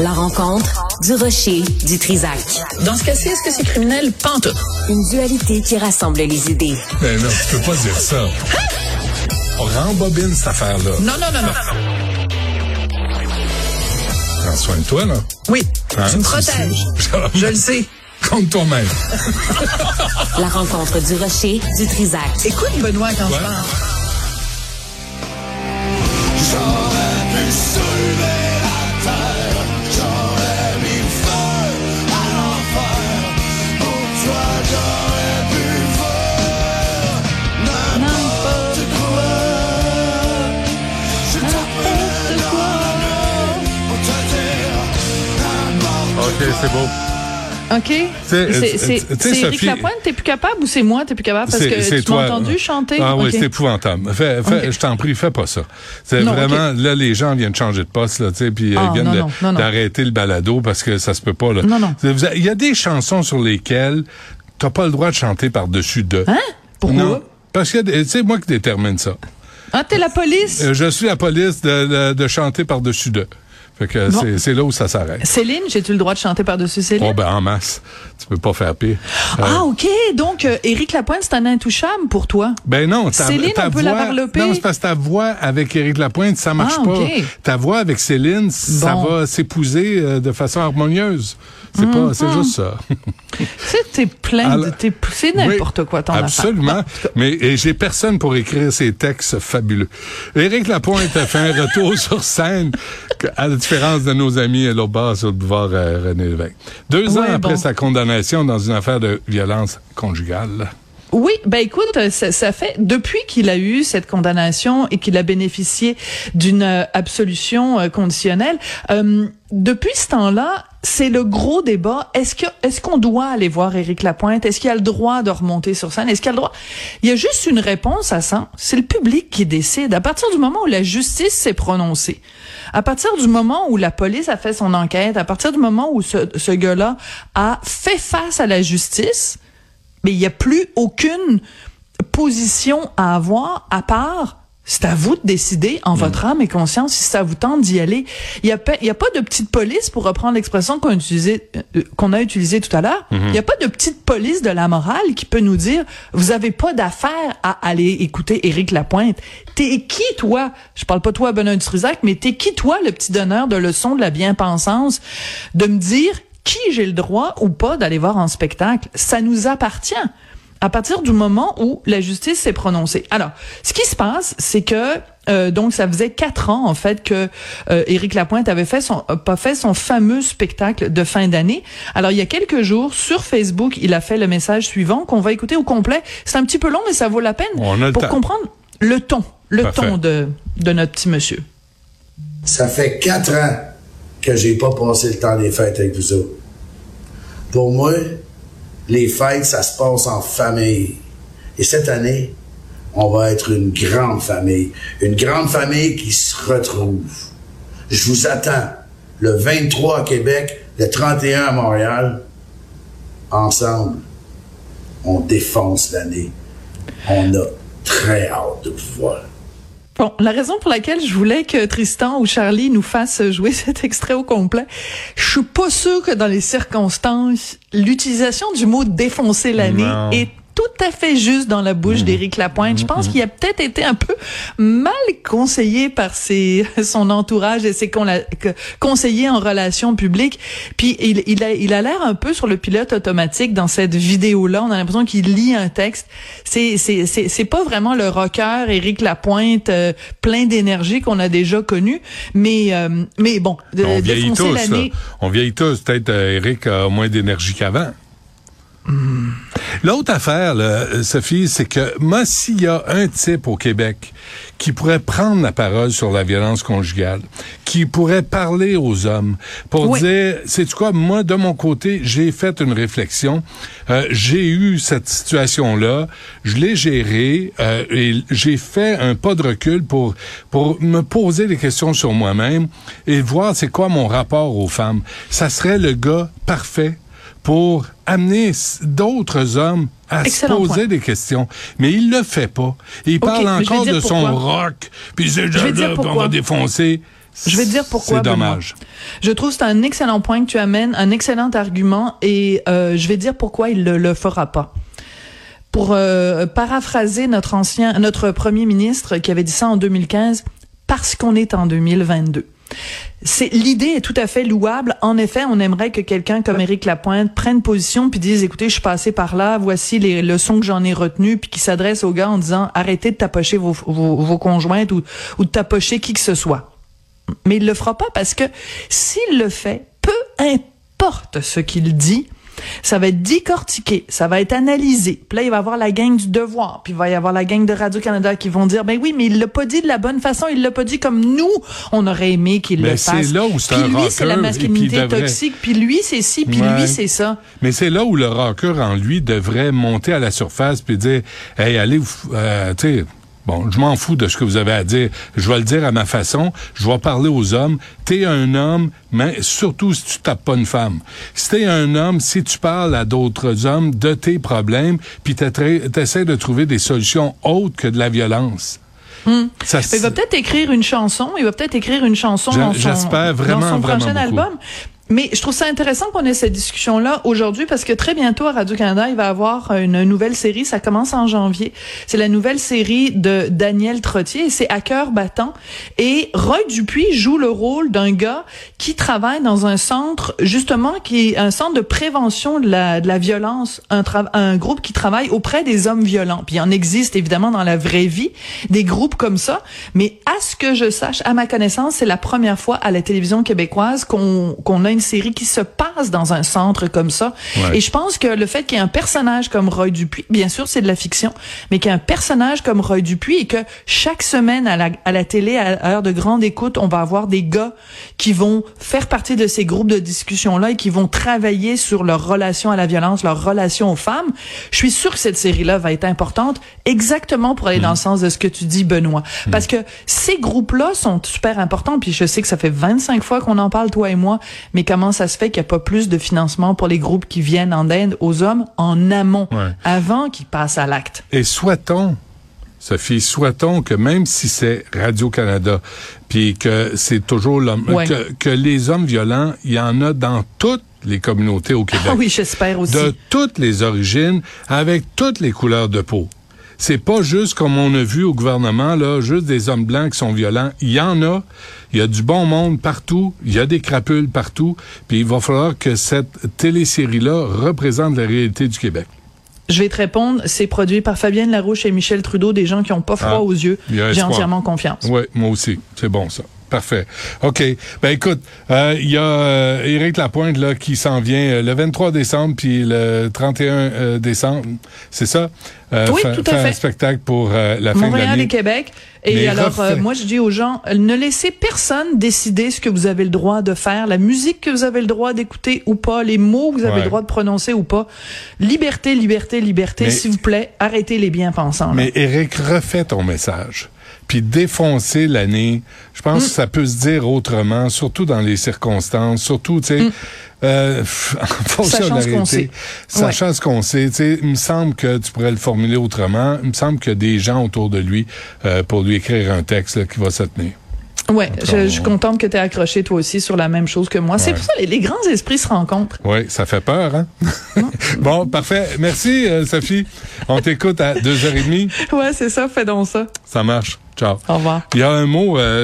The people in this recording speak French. La rencontre du Rocher du Trisac. Dans ce cas-ci, est-ce que c'est criminel? Pantoute. Une dualité qui rassemble les idées. Mais non, tu peux pas dire ça. On rembobine cette affaire-là. Non. Prends soin de toi, là. Oui, hein? Tu me protèges. Je le sais. Compte toi-même. La rencontre du Rocher du Trisac. Écoute, Benoît, quand je parle. J'aurais pu sauver la terre. J'aurais mis feu à l'enfer. Pour toi, j'aurais pu faire n'importe quoi. Je t'appelle de quoi pour te dire n'importe quoi. OK, c'est beau. OK. C'est Éric Lapointe, t'es plus capable ou c'est moi, t'es plus capable parce que tu m'as entendu chanter? Ah oui, okay. C'est épouvantable. Je t'en prie, fais pas ça. C'est vraiment, là, les gens viennent changer de poste, là, tu sais, puis ils viennent d'arrêter le balado parce que ça se peut pas, là. Non. Il y a des chansons sur lesquelles t'as pas le droit de chanter par-dessus deux. Hein? Pourquoi? Non, parce que, c'est moi qui détermine ça. Ah, t'es la police? Je suis la police de chanter par-dessus deux. Fait que c'est là où ça s'arrête. Céline, j'ai-tu le droit de chanter par-dessus Céline? Oh, en masse. Tu peux pas faire pire. Ah, OK. Donc, Éric Lapointe, c'est un intouchable pour toi? Ben non. Céline, on peut la varloper? Non, c'est parce que ta voix avec Éric Lapointe, ça marche pas. Ta voix avec Céline, ça va s'épouser de façon harmonieuse. C'est pas, c'est juste ça. T'es plein de... C'est n'importe quoi, ton affaire. Absolument. Mais j'ai personne pour écrire ces textes fabuleux. Éric Lapointe a fait un retour sur scène à la différence de nos amis à Laubar sur le boulevard René Lévesque. 2 ans après sa condamnation dans une affaire de violence conjugale. Oui, ben écoute, ça fait depuis qu'il a eu cette condamnation et qu'il a bénéficié d'une absolution conditionnelle. Depuis ce temps-là, c'est le gros débat. Est-ce qu'on doit aller voir Éric Lapointe? Est-ce qu'il a le droit de remonter sur scène? Est-ce qu'il a le droit? Il y a juste une réponse à ça. C'est le public qui décide. À partir du moment où la justice s'est prononcée, à partir du moment où la police a fait son enquête, à partir du moment où ce gars-là a fait face à la justice, mais il n'y a plus aucune position à avoir à part... C'est à vous de décider, en votre âme et conscience, si ça vous tente d'y aller. Il y a pas de petite police, pour reprendre l'expression qu'on a utilisée tout à l'heure. Il y a pas de petite police de la morale qui peut nous dire vous avez pas d'affaire à aller écouter Éric Lapointe. T'es qui toi? Je parle pas toi, Benoît Dutrisac, mais t'es qui toi, le petit donneur de leçons de la bien-pensance, de me dire qui j'ai le droit ou pas d'aller voir en spectacle? Ça nous appartient. À partir du moment où la justice s'est prononcée. Alors, ce qui se passe, c'est que donc ça faisait 4 ans en fait que Éric Lapointe avait pas fait son fameux spectacle de fin d'année. Alors il y a quelques jours sur Facebook, il a fait le message suivant qu'on va écouter au complet. C'est un petit peu long mais ça vaut la peine pour comprendre le ton, de notre petit monsieur. Ça fait 4 ans que j'ai pas passé le temps des fêtes avec vous autres. Pour moi, les fêtes, ça se passe en famille. Et cette année, on va être une grande famille. Une grande famille qui se retrouve. Je vous attends le 23 à Québec, le 31 à Montréal. Ensemble, on défonce l'année. On a très hâte de vous voir. Bon, la raison pour laquelle je voulais que Tristan ou Charlie nous fassent jouer cet extrait au complet, je suis pas sûre que dans les circonstances, l'utilisation du mot « défoncer l'année » est tout à fait juste dans la bouche d'Éric Lapointe. Je pense qu'il a peut-être été un peu mal conseillé par son entourage et ses conseillers en relations publiques. Puis il a l'air un peu sur le pilote automatique dans cette vidéo-là. On a l'impression qu'il lit un texte. C'est pas vraiment le rocker Éric Lapointe plein d'énergie qu'on a déjà connu, mais bon. On vieillit tous. On vieillit tous. Peut-être Éric a moins d'énergie qu'avant. L'autre affaire, là, Sophie, c'est que moi, s'il y a un type au Québec qui pourrait prendre la parole sur la violence conjugale, qui pourrait parler aux hommes pour dire, sais-tu quoi, moi, de mon côté, j'ai fait une réflexion, j'ai eu cette situation-là, je l'ai gérée, et j'ai fait un pas de recul pour me poser des questions sur moi-même et voir c'est quoi mon rapport aux femmes. Ça serait le gars parfait pour amener d'autres hommes à se poser des questions. Mais il le fait pas. Il parle encore de son rock. Puis on va défoncer. Je vais te dire pourquoi. C'est dommage. Benoît. Je trouve que c'est un excellent point que tu amènes, un excellent argument, et je vais dire pourquoi il le fera pas. Pour paraphraser notre premier ministre qui avait dit ça en 2015, parce qu'on est en 2022. L'idée est tout à fait louable. En effet, on aimerait que quelqu'un comme Éric Lapointe prenne position puis dise, écoutez, je suis passé par là, voici les leçons que j'en ai retenues, puis qui s'adresse aux gars en disant, arrêtez de tapocher vos conjointes ou de tapocher qui que ce soit. Mais il le fera pas, parce que s'il le fait, peu importe ce qu'il dit, ça va être décortiqué, ça va être analysé. Puis là, il va y avoir la gang du Devoir, puis il va y avoir la gang de Radio-Canada qui vont dire, ben oui, mais il l'a pas dit de la bonne façon, il l'a pas dit comme nous, on aurait aimé qu'il le fasse. Mais c'est là où c'est un rocker. Puis lui, c'est la masculinité toxique, puis lui, c'est ci, puis lui, c'est ça. Mais c'est là où le rocker en lui devrait monter à la surface puis dire, hey, allez, tu sais... Bon, je m'en fous de ce que vous avez à dire. Je vais le dire à ma façon. Je vais parler aux hommes. T'es un homme, mais surtout si tu tapes pas une femme. Si t'es un homme, si tu parles à d'autres hommes de tes problèmes, puis t'essaies de trouver des solutions autres que de la violence. Mmh. Il va peut-être écrire une chanson. Il va peut-être écrire une chanson dans son prochain album. Mais je trouve ça intéressant qu'on ait cette discussion-là aujourd'hui, parce que très bientôt à Radio-Canada, il va y avoir une nouvelle série. Ça commence en janvier. C'est la nouvelle série de Daniel Trottier. C'est à cœur battant. Et Roy Dupuis joue le rôle d'un gars qui travaille dans un centre, justement, qui est un centre de prévention de la violence. Un groupe qui travaille auprès des hommes violents. Puis il en existe, évidemment, dans la vraie vie, des groupes comme ça. Mais à ce que je sache, à ma connaissance, c'est la première fois à la télévision québécoise qu'on a une série qui se passe dans un centre comme ça. Ouais. Et je pense que le fait qu'il y ait un personnage comme Roy Dupuis, bien sûr c'est de la fiction, mais qu'il y ait un personnage comme Roy Dupuis et que chaque semaine à la télé, à l'heure de grande écoute, on va avoir des gars qui vont faire partie de ces groupes de discussion-là et qui vont travailler sur leur relation à la violence, leur relation aux femmes. Je suis sûre que cette série-là va être importante, exactement pour aller dans le sens de ce que tu dis, Benoît. Parce que ces groupes-là sont super importants, puis je sais que ça fait 25 fois qu'on en parle, toi et moi, mais comment ça se fait qu'il n'y a pas plus de financement pour les groupes qui viennent en aide aux hommes en amont, avant qu'ils passent à l'acte? Et souhaitons, Sophie, que même si c'est Radio-Canada, puis que c'est toujours l'homme, que les hommes violents, il y en a dans toutes les communautés au Québec. Ah oui, j'espère aussi. De toutes les origines, avec toutes les couleurs de peau. C'est pas juste, comme on a vu au gouvernement, là, juste des hommes blancs qui sont violents. Il y en a. Il y a du bon monde partout. Il y a des crapules partout. Puis il va falloir que cette télésérie-là représente la réalité du Québec. Je vais te répondre. C'est produit par Fabienne Larouche et Michel Trudeau, des gens qui n'ont pas froid aux yeux. J'ai entièrement confiance. Oui, moi aussi. C'est bon, ça. Parfait. OK. Ben écoute, il y a Éric Lapointe là qui s'en vient le 23 décembre puis le 31 décembre, c'est ça? Oui, tout à fait. Un spectacle pour la fin de l'année. Montréal et Québec. Et mais alors, moi, je dis aux gens, ne laissez personne décider ce que vous avez le droit de faire, la musique que vous avez le droit d'écouter ou pas, les mots que vous avez le droit de prononcer ou pas. Liberté, liberté, liberté, s'il vous plaît, arrêtez les bien-pensants. Mais Éric, refais ton message. Puis défoncer l'année, je pense que ça peut se dire autrement, surtout dans les circonstances, surtout, tu sais, en fonction de la réalité. Sachant ce qu'on sait, tu sais, il me semble que tu pourrais le formuler autrement. Il me semble qu'il y a des gens autour de lui pour lui écrire un texte là, qui va se tenir. Oui, je suis contente que tu aies accroché toi aussi sur la même chose que moi. Ouais. C'est pour ça que les grands esprits se rencontrent. Oui, ça fait peur, hein? Bon, parfait. Merci, Sophie. On t'écoute à 2h30. Oui, c'est ça. Fais donc ça. Ça marche. Ciao. Au revoir. Il y a un mot...